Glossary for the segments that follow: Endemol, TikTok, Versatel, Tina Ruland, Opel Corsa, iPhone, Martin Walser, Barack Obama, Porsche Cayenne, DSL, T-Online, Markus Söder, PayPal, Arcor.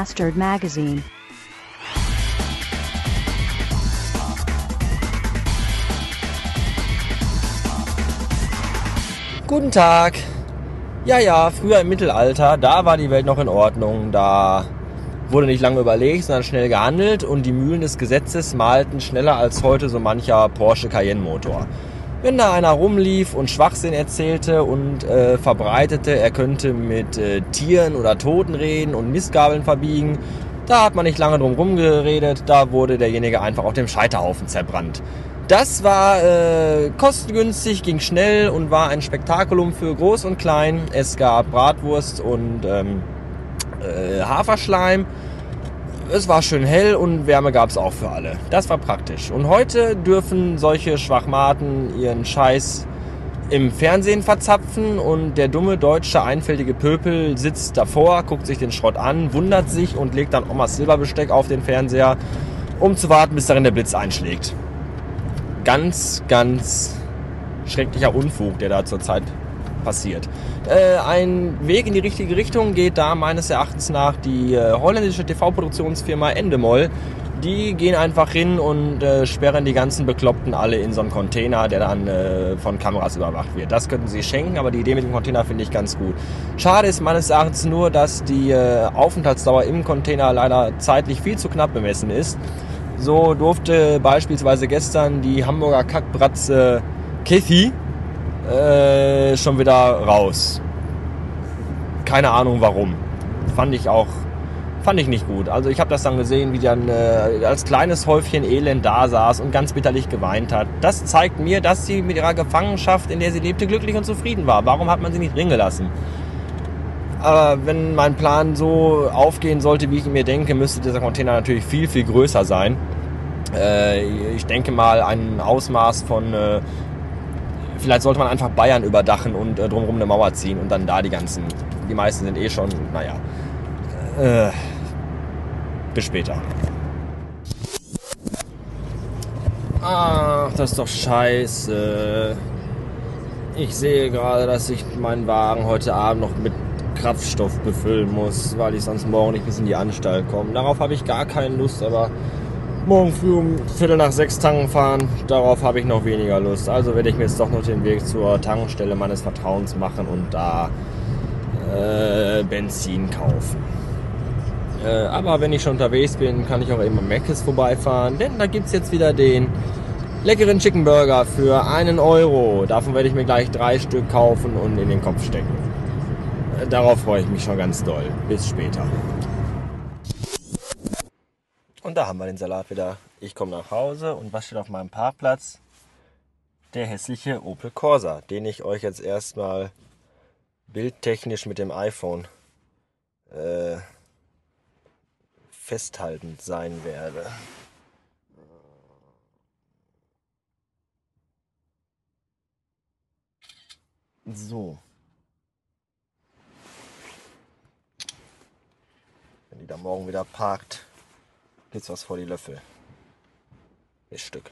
bastard magazine. Guten Tag. Ja, früher im Mittelalter, da war die Welt noch in Ordnung. Da wurde nicht lange überlegt, sondern schnell gehandelt und die Mühlen des Gesetzes malten schneller als heute so mancher Porsche Cayenne Motor. Wenn da einer rumlief und Schwachsinn erzählte und verbreitete, er könnte mit Tieren oder Toten reden und Mistgabeln verbiegen, da hat man nicht lange drum rumgeredet, da wurde derjenige einfach auf dem Scheiterhaufen zerbrannt. Das war kostengünstig, ging schnell und war ein Spektakulum für Groß und Klein. Es gab Bratwurst und Haferschleim. Es war schön hell und Wärme gab es auch für alle. Das war praktisch. Und heute dürfen solche Schwachmaten ihren Scheiß im Fernsehen verzapfen und der dumme, deutsche, einfältige Pöpel sitzt davor, guckt sich den Schrott an, wundert sich und legt dann Omas Silberbesteck auf den Fernseher, um zu warten, bis darin der Blitz einschlägt. Ganz, ganz schrecklicher Unfug, der da zurzeit passiert. Ein Weg in die richtige Richtung geht da meines Erachtens nach die holländische TV-Produktionsfirma Endemol. Die gehen einfach hin und sperren die ganzen Bekloppten alle in so einen Container, der dann von Kameras überwacht wird. Das könnten sie schenken, aber die Idee mit dem Container finde ich ganz gut. Schade ist meines Erachtens nur, dass die Aufenthaltsdauer im Container leider zeitlich viel zu knapp bemessen ist. So durfte beispielsweise gestern die Hamburger Kackbratze Kathy schon wieder raus. Keine Ahnung warum. Fand ich nicht gut. Also ich habe das dann gesehen, wie dann als kleines Häufchen Elend da saß und ganz bitterlich geweint hat. Das zeigt mir, dass sie mit ihrer Gefangenschaft, in der sie lebte, glücklich und zufrieden war. Warum hat man sie nicht drin gelassen? Aber wenn mein Plan so aufgehen sollte, wie ich mir denke, müsste dieser Container natürlich viel, viel größer sein. Ich denke mal, ein Ausmaß von... Vielleicht sollte man einfach Bayern überdachen und drumherum eine Mauer ziehen und dann da die ganzen... Die meisten sind eh schon, naja... bis später. Ach, das ist doch scheiße. Ich sehe gerade, dass ich meinen Wagen heute Abend noch mit Kraftstoff befüllen muss, weil ich sonst morgen nicht bis in die Anstalt komme. Darauf habe ich gar keine Lust, aber... Morgen früh um 5:45 tanken fahren, darauf habe ich noch weniger Lust. Also werde ich mir jetzt doch noch den Weg zur Tankstelle meines Vertrauens machen und da Benzin kaufen. Aber wenn ich schon unterwegs bin, kann ich auch eben am Mc's vorbeifahren, denn da gibt es jetzt wieder den leckeren Chicken Burger für 1 €. Davon werde ich mir gleich 3 Stück kaufen und in den Kopf stecken. Darauf freue ich mich schon ganz doll. Bis später. Und da haben wir den Salat wieder. Ich komme nach Hause und was steht auf meinem Parkplatz? Der hässliche Opel Corsa, den ich euch jetzt erstmal bildtechnisch mit dem iPhone festhaltend sein werde. So. Wenn die da morgen wieder parkt, jetzt was vor die Löffel. Ein Stück.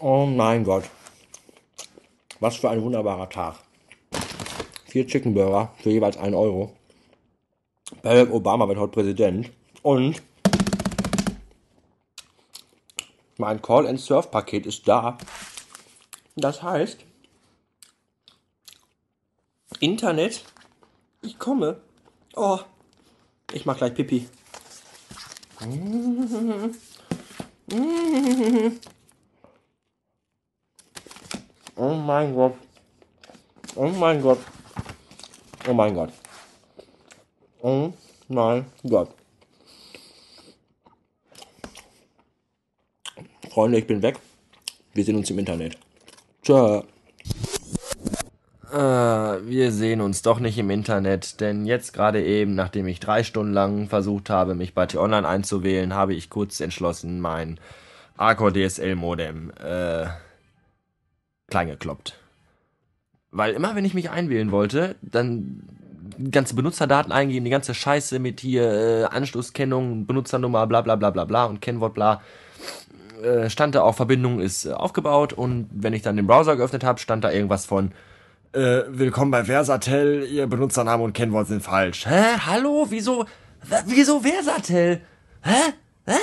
Oh mein Gott. Was für ein wunderbarer Tag. 4 Chicken Burger für jeweils 1 €. Barack Obama wird heute Präsident. Und mein Call-and-Surf-Paket ist da. Das heißt, Internet, ich komme. Oh, ich mach gleich Pipi. Oh mein Gott. Oh mein Gott. Oh mein Gott. Oh mein Gott. Freunde, ich bin weg. Wir sehen uns im Internet. Wir sehen uns doch nicht im Internet, denn jetzt gerade eben, nachdem ich 3 Stunden lang versucht habe, mich bei T-Online einzuwählen, habe ich kurz entschlossen mein Arcor DSL-Modem kleingekloppt. Weil immer, wenn ich mich einwählen wollte, dann ganze Benutzerdaten eingeben, die ganze Scheiße mit hier Anschlusskennung, Benutzernummer, bla bla bla bla bla und Kennwort bla. stand da auch, Verbindung ist aufgebaut, und wenn ich dann den Browser geöffnet habe, stand da irgendwas von willkommen bei Versatel, ihr Benutzername und Kennwort sind falsch. Hä? Hallo? Wieso Versatel? Hä? Hä?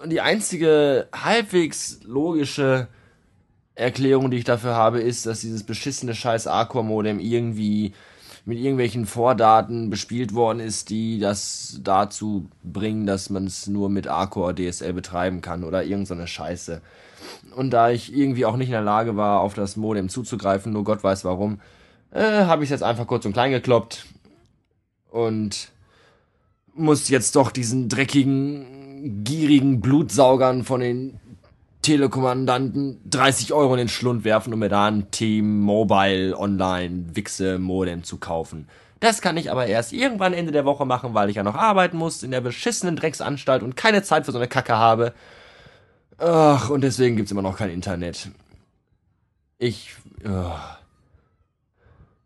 Und die einzige halbwegs logische Erklärung, die ich dafür habe, ist, dass dieses beschissene scheiß Arcor-Modem irgendwie mit irgendwelchen Vordaten bespielt worden ist, die das dazu bringen, dass man es nur mit Arcor DSL betreiben kann oder irgend so eine Scheiße. Und da ich irgendwie auch nicht in der Lage war, auf das Modem zuzugreifen, nur Gott weiß warum, habe ich es jetzt einfach kurz und klein gekloppt und muss jetzt doch diesen dreckigen, gierigen Blutsaugern von den Telekommandanten 30 € in den Schlund werfen, um mir da ein T-Mobile-Online-Wichse-Modem zu kaufen. Das kann ich aber erst irgendwann Ende der Woche machen, weil ich ja noch arbeiten muss in der beschissenen Drecksanstalt und keine Zeit für so eine Kacke habe. Ach, und deswegen gibt's immer noch kein Internet.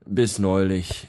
Bis neulich.